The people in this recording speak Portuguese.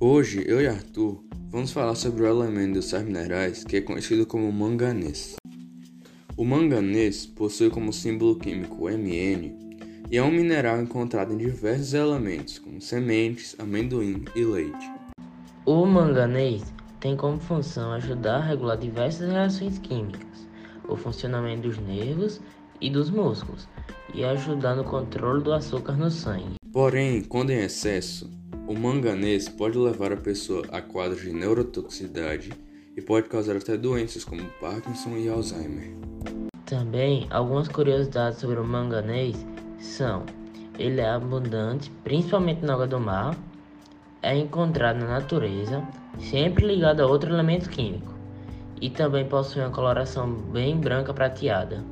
Hoje, eu e Arthur vamos falar sobre o elemento dos sais minerais que é conhecido como manganês. O manganês possui como símbolo químico Mn e é um mineral encontrado em diversos elementos, como sementes, amendoim e leite. O manganês tem como função ajudar a regular diversas reações químicas, o funcionamento dos nervos e dos músculos, e ajudar no controle do açúcar no sangue. Porém, quando em excesso, o manganês pode levar a pessoa a quadros de neurotoxicidade e pode causar até doenças como Parkinson e Alzheimer. Também, algumas curiosidades sobre o manganês são: ele é abundante, principalmente na água do mar, é encontrado na natureza, sempre ligado a outro elemento químico, e também possui uma coloração bem branca prateada.